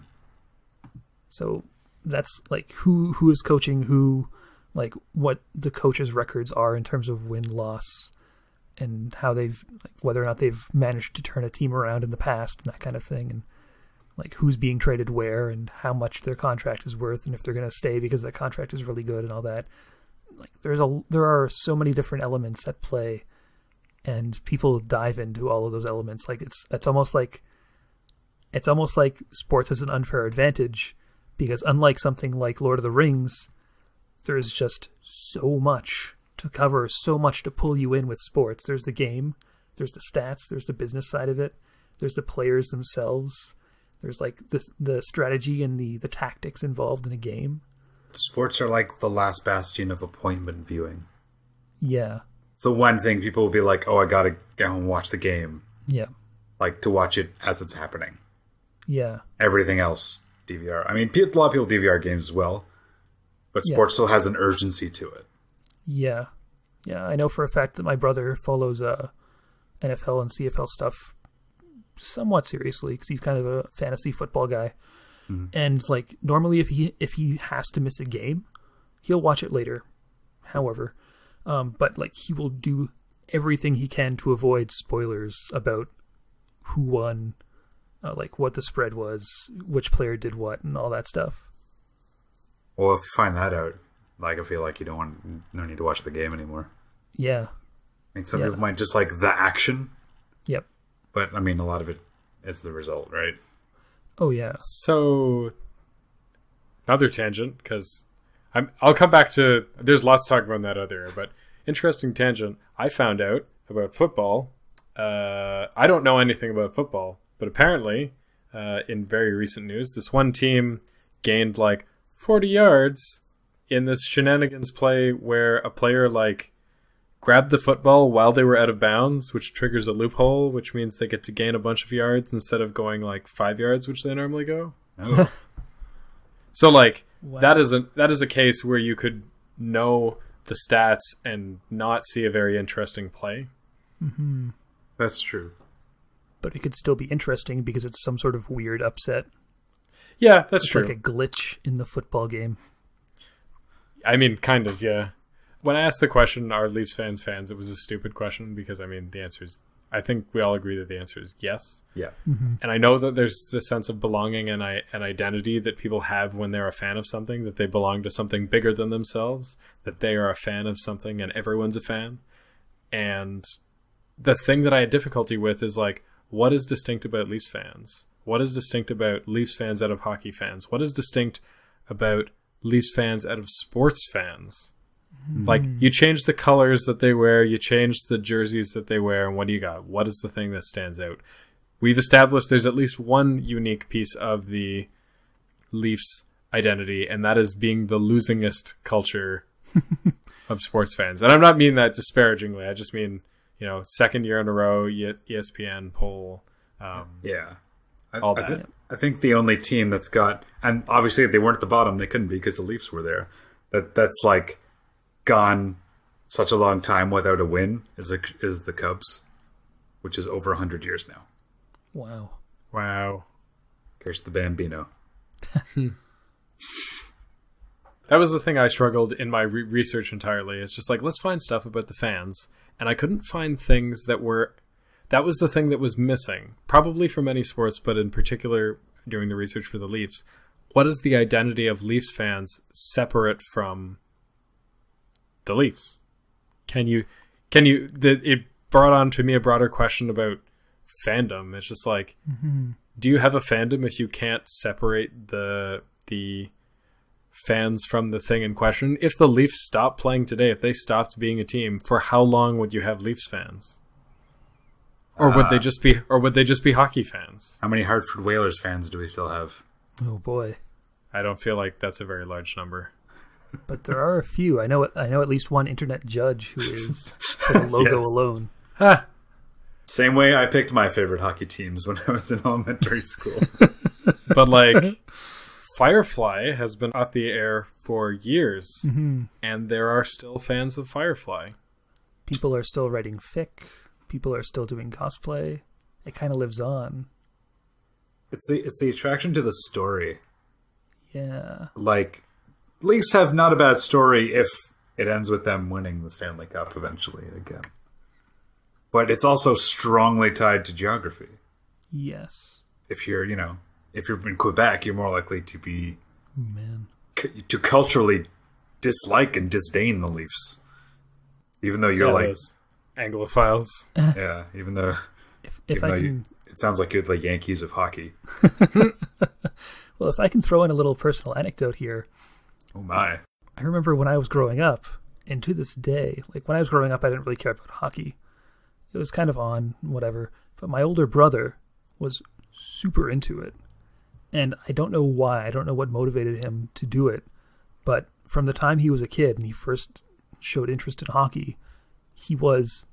So that's like who who is coaching who, like what the coaches' records are in terms of win-loss and how they've, like, whether or not they've managed to turn a team around in the past and that kind of thing, and like who's being traded where and how much their contract is worth and if they're going to stay because that contract is really good and all that. Like there's a there are so many different elements at play, and people dive into all of those elements. Like it's it's almost like it's almost like sports has an unfair advantage, because unlike something like Lord of the Rings, there is just so much to cover, so much to pull you in with sports. There's the game, there's the stats, there's the business side of it, there's the players themselves, there's like the the strategy and the the tactics involved in a game. Sports are like the last bastion of appointment viewing. Yeah. It's the one thing people will be like, oh, I got to go and watch the game. Yeah. Like to watch it as it's happening. Yeah. Everything else, D V R. I mean, a lot of people D V R games as well, but sports yeah. still has an urgency to it. Yeah. Yeah. I know for a fact that my brother follows uh, N F L and C F L stuff somewhat seriously because he's kind of a fantasy football guy. Mm-hmm. And like normally if he if he has to miss a game, he'll watch it later, however um but like he will do everything he can to avoid spoilers about who won, uh, like what the spread was, which player did what, and all that stuff. Well, if you find that out, like I feel like you don't want no need to watch the game anymore. Yeah, I mean some yeah. people might just like the action. Yep. But I mean a lot of it is the result, right? Oh, yeah. So, another tangent, because I'm, I'll come back to... There's lots to talk about in that other area, but interesting tangent. I found out about football. Uh, I don't know anything about football, but apparently, uh, in very recent news, this one team gained, like, forty yards in this shenanigans play where a player, like, grabbed the football while they were out of bounds, which triggers a loophole, which means they get to gain a bunch of yards instead of going like five yards, which they normally go. Oh. So like wow. that is a that is a case where you could know the stats and not see a very interesting play. Mm-hmm. That's true, but it could still be interesting because it's some sort of weird upset. Yeah, that's it's true. Like a glitch in the football game. I mean, kind of, yeah. When I asked the question, are Leafs fans fans, it was a stupid question because, I mean, the answer is, I think we all agree that the answer is yes. Yeah. Mm-hmm. And I know that there's this sense of belonging and I and identity that people have when they're a fan of something, that they belong to something bigger than themselves, that they are a fan of something and everyone's a fan. And the thing that I had difficulty with is, like, what is distinct about Leafs fans? What is distinct about Leafs fans out of hockey fans? What is distinct about Leafs fans out of sports fans? Mm. Like, you change the colors that they wear, you change the jerseys that they wear, and what do you got? What is the thing that stands out? We've established there's at least one unique piece of the Leafs identity, and that is being the losingest culture of sports fans. And I'm not mean that disparagingly. I just mean, you know, second year in a row, E S P N poll. Um, yeah. I, all that. I, th- I think the only team that's got, and obviously they weren't at the bottom. They couldn't be because the Leafs were there. That That's like gone such a long time without a win is, a, is the Cubs, which is over one hundred years now. Wow. Wow. Here's the Bambino. That was the thing I struggled in my re- research entirely. It's just like, let's find stuff about the fans. And I couldn't find things that were, that was the thing that was missing, probably for many sports, but in particular during the research for the Leafs. What is the identity of Leafs fans separate from the Leafs? Can you, can you, the, it brought on to me a broader question about fandom. It's just like, mm-hmm. do you have a fandom if you can't separate the the fans from the thing in question? If the Leafs stopped playing today, if they stopped being a team, for how long would you have Leafs fans? Or uh, would they just be or would they just be hockey fans? How many Hartford Whalers fans do we still have? Oh boy. I don't feel like that's a very large number. But there are a few. I know I know at least one internet judge who is for the logo yes. alone. Huh. Same way I picked my favorite hockey teams when I was in elementary school. But, like, Firefly has been off the air for years, mm-hmm. and there are still fans of Firefly. People are still writing fic. People are still doing cosplay. It kind of lives on. It's the it's the attraction to the story. Yeah. Like, Leafs have not a bad story if it ends with them winning the Stanley Cup eventually again. But it's also strongly tied to geography. Yes. If you're, you know, if you're in Quebec, you're more likely to be, oh, man. C- to culturally dislike and disdain the Leafs, even though you're yeah, like those Anglophiles. Yeah, even though, if, if even I though can... you, it sounds like you're the Yankees of hockey. Well, if I can throw in a little personal anecdote here. Oh my! I remember when I was growing up, and to this day, like when I was growing up, I didn't really care about hockey. It was kind of on, whatever. But my older brother was super into it. And I don't know why. I don't know what motivated him to do it. But from the time he was a kid and he first showed interest in hockey, he was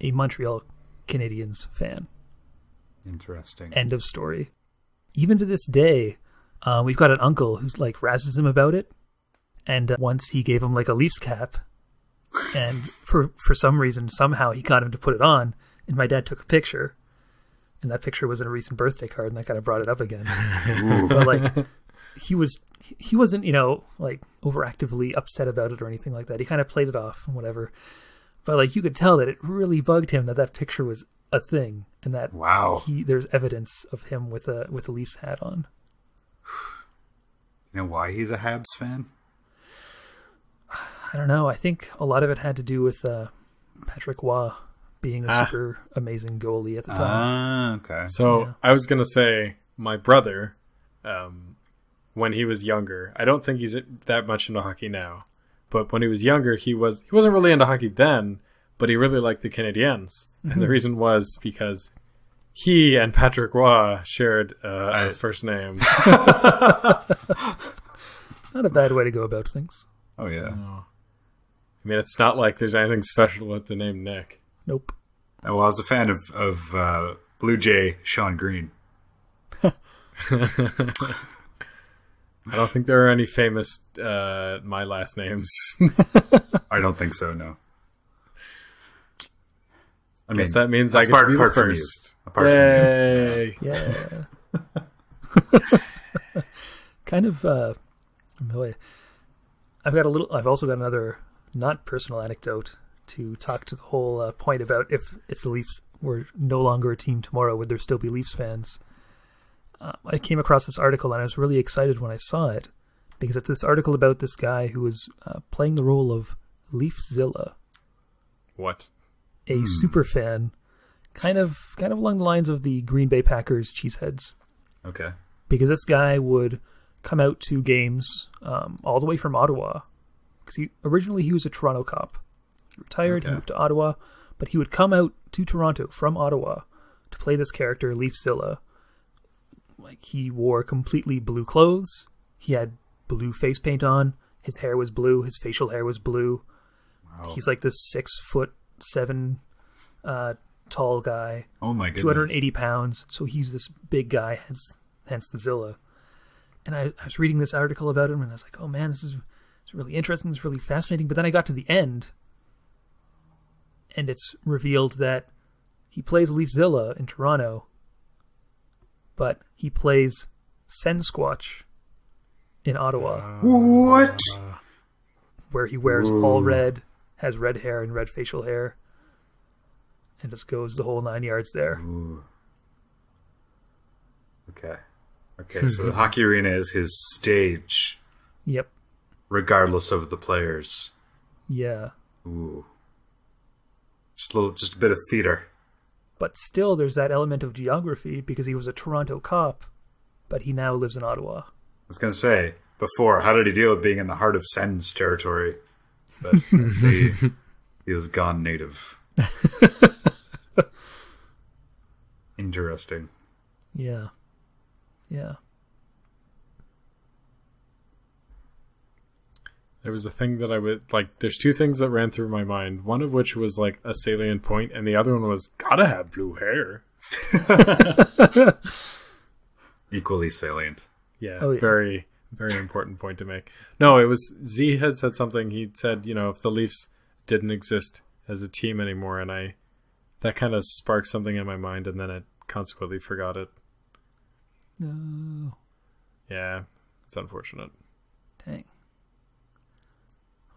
a Montreal Canadiens fan. Interesting. End of story. Even to this day, uh, we've got an uncle who's like razzes him about it. And uh, once he gave him like a Leafs cap. And for for some reason, somehow he got him to put it on, and my dad took a picture, and that picture was in a recent birthday card, and that kind of brought it up again. But like, he was he wasn't you know like overactively upset about it or anything like that. He kind of played it off and whatever. But like, you could tell that it really bugged him that that picture was a thing, and that wow, he, there's evidence of him with a with a Leafs hat on. You know why he's a Habs fan? I don't know. I think a lot of it had to do with uh, Patrick Roy being a ah. super amazing goalie at the time. Ah, okay. So yeah. I was going to say my brother, um, when he was younger, I don't think he's that much into hockey now, but when he was younger, he, was, he wasn't really into hockey then, but he really liked the Canadiens. Mm-hmm. And the reason was because he and Patrick Roy shared uh, I... a first name. Not a bad way to go about things. Oh, yeah. Oh. I mean, it's not like there's anything special with the name Nick. Nope. Well, I was a fan of, of uh, Blue Jay Sean Green. I don't think there are any famous uh, my last names. I don't think so, no. I mean, guess that means I get to be the first. Apart Yay. From you. Yeah. Kind of... Uh, I've got a little. I've also got another not personal anecdote to talk to the whole uh, point about if, if the Leafs were no longer a team tomorrow, would there still be Leafs fans? Uh, I came across this article and I was really excited when I saw it because it's this article about this guy who was uh, playing the role of Leafzilla. What? a hmm. super fan, kind of kind of along the lines of the Green Bay Packers cheeseheads. Okay. Because this guy would come out to games um, all the way from Ottawa. Because he originally he was a Toronto cop. He retired, okay. He moved to Ottawa, but he would come out to Toronto from Ottawa to play this character, Leafzilla. Like, he wore completely blue clothes. He had blue face paint on. His hair was blue. His facial hair was blue. Wow. He's like this six foot seven uh, tall guy. Oh my goodness. two hundred eighty pounds. So he's this big guy, hence, hence the Zilla. And I, I was reading this article about him, and I was like, oh man, this is, this is really interesting. This is really fascinating. But then I got to the end, and it's revealed that he plays Leafzilla in Toronto, but he plays Sensquatch in Ottawa. Uh, what? Where he wears Whoa. all red, has red hair and red facial hair, and just goes the whole nine yards there. Ooh. Okay. Okay, so the hockey arena is his stage. Yep. Regardless of the players. Yeah. Ooh. Just a little, just a bit of theater. But still, there's that element of geography, because he was a Toronto cop, but he now lives in Ottawa. I was going to say, before, how did he deal with being in the heart of Sens territory? But I see, he was gone native. Interesting. Yeah. Yeah. There was a thing that I would, like, there's two things that ran through my mind, one of which was, like, a salient point, and the other one was, gotta have blue hair. Equally salient. Yeah, oh, yeah, very, very important point to make. No, it was, Z had said something, he said, you know, if the Leafs didn't exist as a team anymore, and I, that kind of sparked something in my mind, and then I consequently forgot it. No. Yeah, it's unfortunate. Dang.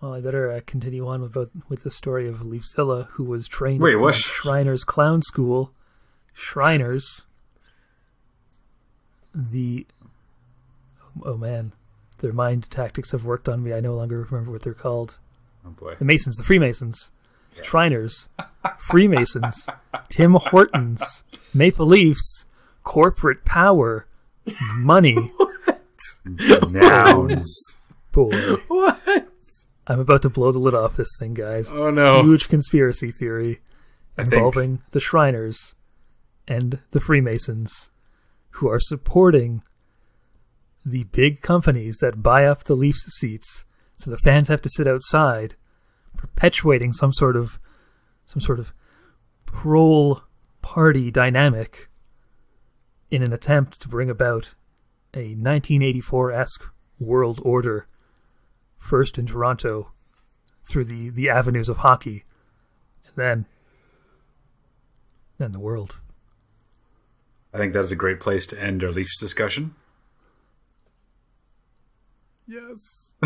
Well, I better uh, continue on about, with the story of Leafzilla, who was trained Wait, at Shriners Clown School. Shriners. The... Oh, man. Their mind tactics have worked on me. I no longer remember what they're called. Oh, boy. The Masons. The Freemasons. Yes. Shriners. Freemasons. Tim Hortons. Maple Leafs. Corporate power. Money. What? Nouns. Boy. What? I'm about to blow the lid off this thing, guys. Oh, no. Huge conspiracy theory involving the Shriners and the Freemasons, who are supporting the big companies that buy up the Leafs seats, so the fans have to sit outside, perpetuating some sort of some sort of troll party dynamic in an attempt to bring about a nineteen eighty-four-esque world order. First in Toronto, through the, the avenues of hockey, and then, then the world. I think that's a great place to end our Leafs discussion. Yes.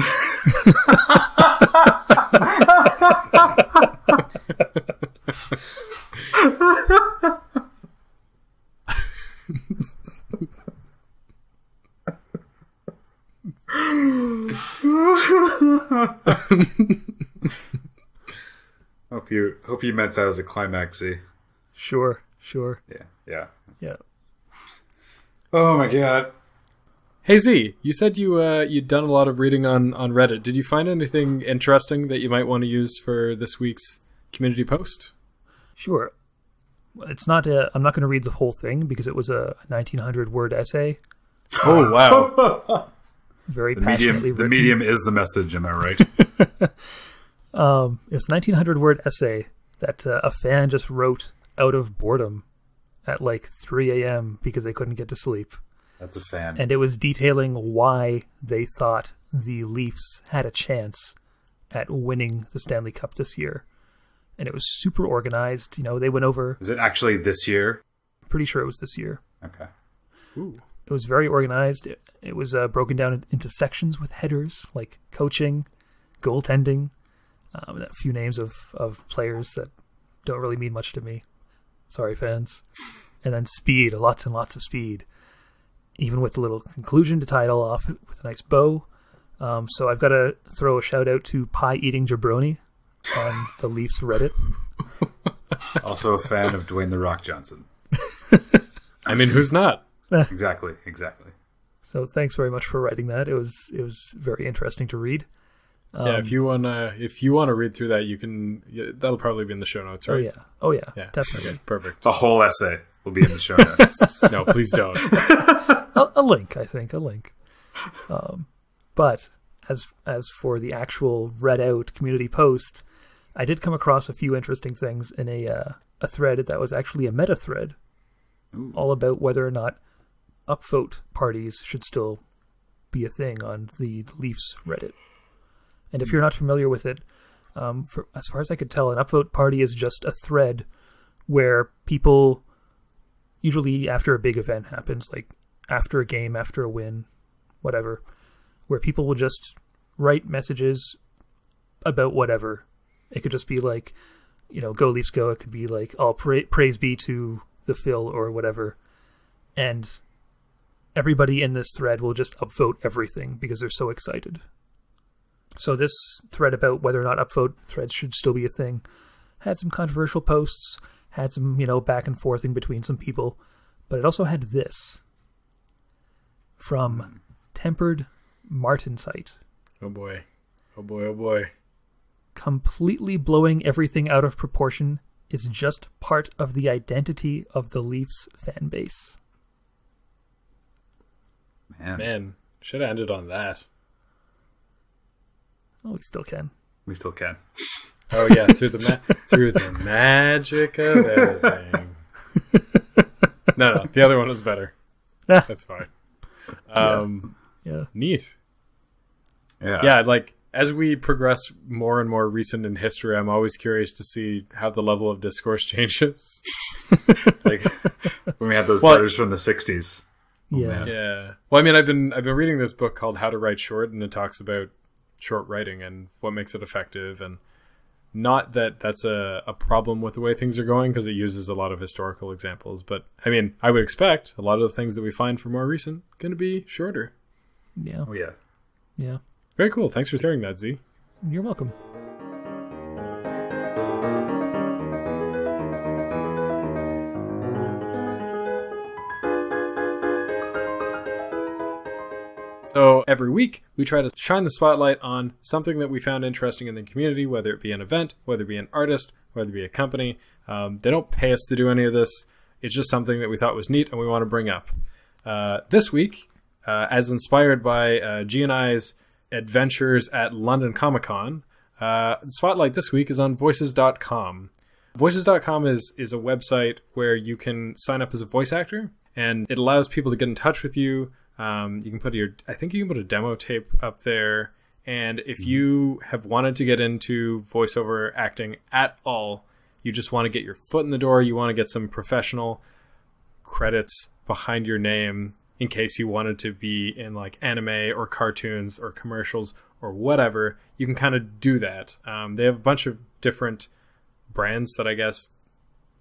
hope you hope you meant that as a climaxy. Sure, sure. Yeah, yeah, yeah. Oh my god. Hey Z, you said you uh, you'd done a lot of reading on, on Reddit. Did you find anything interesting that you might want to use for this week's community post? Sure. It's not. A, I'm not going to read the whole thing because it was a nineteen hundred word essay. Oh wow. Very the passionately medium, the medium is the message, am I right? um, it's a nineteen hundred word essay that uh, a fan just wrote out of boredom at like three a.m. because they couldn't get to sleep. That's a fan. And it was detailing why they thought the Leafs had a chance at winning the Stanley Cup this year. And it was super organized. You know, they went over... Is it actually this year? Pretty sure it was this year. Okay. Ooh. It was very organized. It, it was uh, broken down into sections with headers like coaching, goaltending, um, and a few names of, of players that don't really mean much to me. Sorry, fans. And then speed, lots and lots of speed, even with a little conclusion to tie it all off with a nice bow. Um, so I've got to throw a shout out to Pie Eating Jabroni on the Leafs Reddit. Also a fan of Dwayne The Rock Johnson. I mean, who's not? Exactly, exactly. So thanks very much for writing that. It was it was very interesting to read. Um, yeah, if you wanna if you wanna read through that, you can. That'll probably be in the show notes, right? Oh yeah, oh yeah, yeah. Definitely. Okay, perfect. The whole essay will be in the show notes. No, please don't. a, a link, I think, a link. Um, but as as for the actual read out community post, I did come across a few interesting things in a uh, a thread that was actually a meta thread, Ooh. all about whether or not upvote parties should still be a thing on the Leafs Reddit. And if you're not familiar with it, um, for, as far as I could tell, an upvote party is just a thread where people, usually after a big event happens, like after a game, after a win, whatever, where people will just write messages about whatever. It could just be like, you know, go Leafs go. It could be like, oh, pra- praise be to the Phil or whatever. And everybody in this thread will just upvote everything because they're so excited. So this thread about whether or not upvote threads should still be a thing had some controversial posts, had some, you know, back and forth in between some people, but it also had this from Tempered Martensite. Oh boy. Oh boy, oh boy. Completely blowing everything out of proportion is just part of the identity of the Leafs fan base. Man. Man, should have ended on that. Oh, we still can. We still can. Oh yeah, through the ma- through the magic of everything. No, no, the other one was better. That's fine. Um, yeah. yeah. Neat. Yeah. Yeah, like as we progress more and more recent in history, I'm always curious to see how the level of discourse changes. Like when we have those well, letters from the sixties. Yeah. Oh, yeah. Well, I mean, I've been I've been reading this book called How to Write Short, and it talks about short writing and what makes it effective, and not that that's a, a problem with the way things are going, because it uses a lot of historical examples, but I mean, I would expect a lot of the things that we find for more recent going to be shorter. Yeah. Oh, yeah. Yeah. Very cool. Thanks for sharing that, Z. You're welcome. So every week, we try to shine the spotlight on something that we found interesting in the community, whether it be an event, whether it be an artist, whether it be a company. Um, they don't pay us to do any of this. It's just something that we thought was neat and we want to bring up. Uh, this week, uh, as inspired by uh, G and I's adventures at London Comic Con, uh, the spotlight this week is on Voices dot com. Voices dot com is, is a website where you can sign up as a voice actor, and it allows people to get in touch with you. Um, you can put your, I think you can put a demo tape up there. And if you have wanted to get into voiceover acting at all, you just want to get your foot in the door. You want to get some professional credits behind your name in case you wanted to be in like anime or cartoons or commercials or whatever, you can kind of do that. Um, they have a bunch of different brands that I guess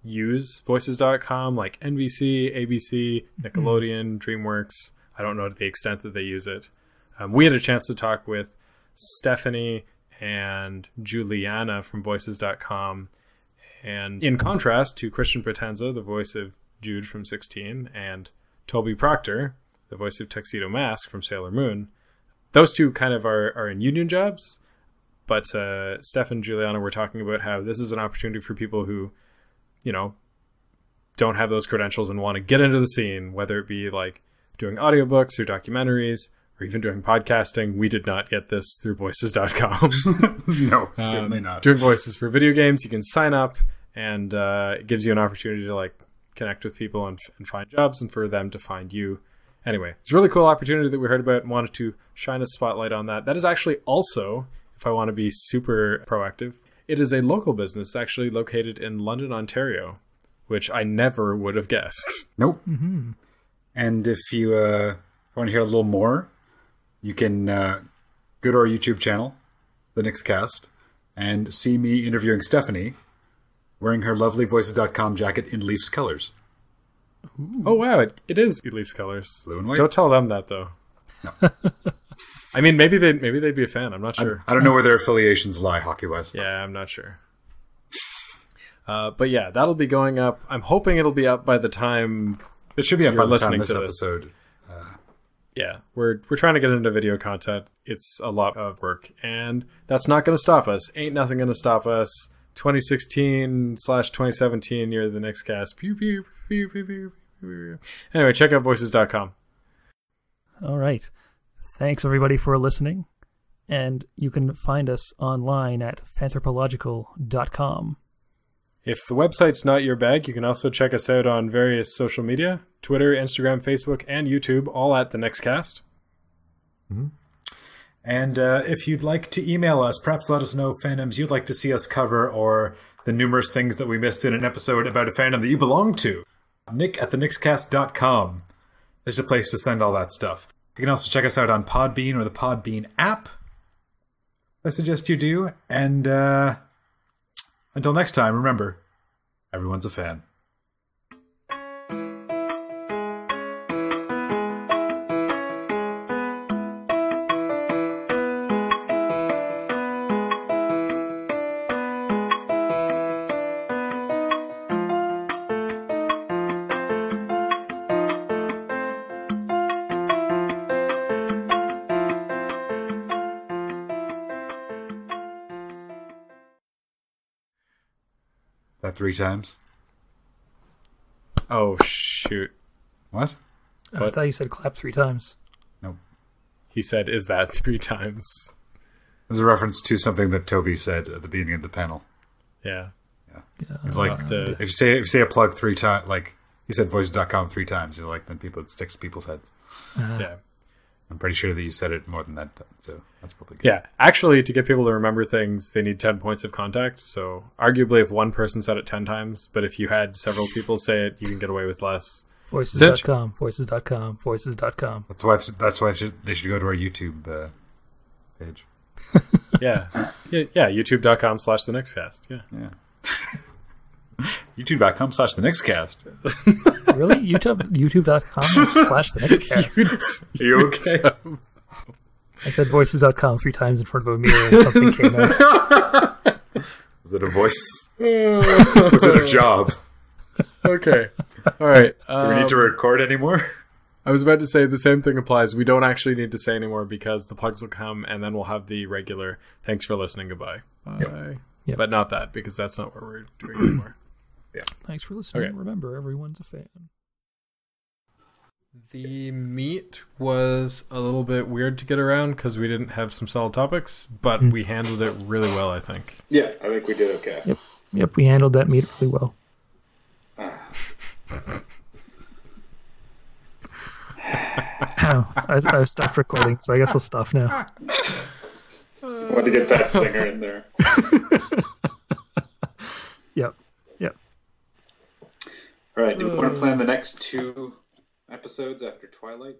use Voices dot com, like N B C, A B C, Nickelodeon, mm-hmm. DreamWorks. I don't know to the extent that they use it. Um, we had a chance to talk with Stephanie and Juliana from Voices dot com. And in contrast to Christian Potenza, the voice of Jude from sixteen, and Toby Proctor, the voice of Tuxedo Mask from Sailor Moon, those two kind of are, are in union jobs. But uh, Steph and Juliana were talking about how this is an opportunity for people who, you know, don't have those credentials and want to get into the scene, whether it be like doing audiobooks or documentaries or even doing podcasting. We did not get this through Voices dot com. No, um, certainly not. Doing voices for video games, you can sign up, and uh, it gives you an opportunity to like connect with people and, and find jobs, and for them to find you. Anyway, it's a really cool opportunity that we heard about and wanted to shine a spotlight on that. That is actually also, if I want to be super proactive, it is a local business actually located in London, Ontario, which I never would have guessed. Nope. Mm-hmm. And if you uh, want to hear a little more, you can uh, go to our YouTube channel, The NicksCast, and see me interviewing Stephanie wearing her lovely Voices dot com jacket in Leafs colors. Ooh. Oh, wow. It, it is Leafs colors. Blue and white. Don't tell them that, though. No. I mean, maybe they'd, maybe they'd be a fan. I'm not sure. I, I don't know where their affiliations lie hockey-wise. Yeah, I'm not sure. Uh, but yeah, that'll be going up. I'm hoping it'll be up by the time it should be up by the time this, this episode. Uh, yeah, we're we're trying to get into video content. It's a lot of work, and that's not going to stop us. Ain't nothing going to stop us. twenty sixteen slash twenty seventeen, you're the next cast. Pew, pew, pew, pew, pew, pew. Anyway, check out voices dot com. All right. Thanks, everybody, for listening. And you can find us online at fanthropological dot com. If the website's not your bag, you can also check us out on various social media, Twitter, Instagram, Facebook, and YouTube, all at the next cast. Mm-hmm. And uh, if you'd like to email us, perhaps let us know fandoms you'd like to see us cover or the numerous things that we missed in an episode about a fandom that you belong to. Nick at the nicks cast dot com is the place to send all that stuff. You can also check us out on Podbean or the Podbean app. I suggest you do. And uh, until next time, remember, everyone's a fan. Three times. Oh, shoot. What? I what? thought you said clap three times. Nope. He said, is that three times? There's a reference to something that Toby said at the beginning of the panel. Yeah. Yeah. yeah it's like, to... if, you say, if you say a plug three times, like, he said voices dot com three times, you're like, then people, it sticks to people's heads. Uh-huh. Yeah. I'm pretty sure that you said it more than that, so that's probably good. Yeah, actually, to get people to remember things, they need ten points of contact. So arguably, if one person said it ten times, but if you had several people say it, you can get away with less. Voices dot com, voices dot com, voices dot com. That's why, that's why they should go to our YouTube uh, page. yeah. yeah, yeah, youtube.com slash the Nickscast. Yeah, yeah. youtube.com slash the Nickscast. Really? YouTube, YouTube.com slash the next cast. Are you okay? I said voices dot com three times in front of a mirror and something came out. Was it a voice? Was it a job? Okay. All right. Um, Do we need to record anymore? I was about to say the same thing applies. We don't actually need to say anymore because the plugs will come and then we'll have the regular thanks for listening, goodbye. Bye. Yep. Yep. But not that because that's not what we're doing anymore. Yeah. Thanks for listening. Okay. Remember, everyone's a fan. The meat was a little bit weird to get around because we didn't have some solid topics, but mm. we handled it really well, I think. Yeah, I think we did okay. Yep, yep, we handled that meat really well. Oh, I, I stopped recording, so I guess I'll stop now. I wanted to get that singer in there. Yep. All right, do we want to plan the next two episodes after Twilight?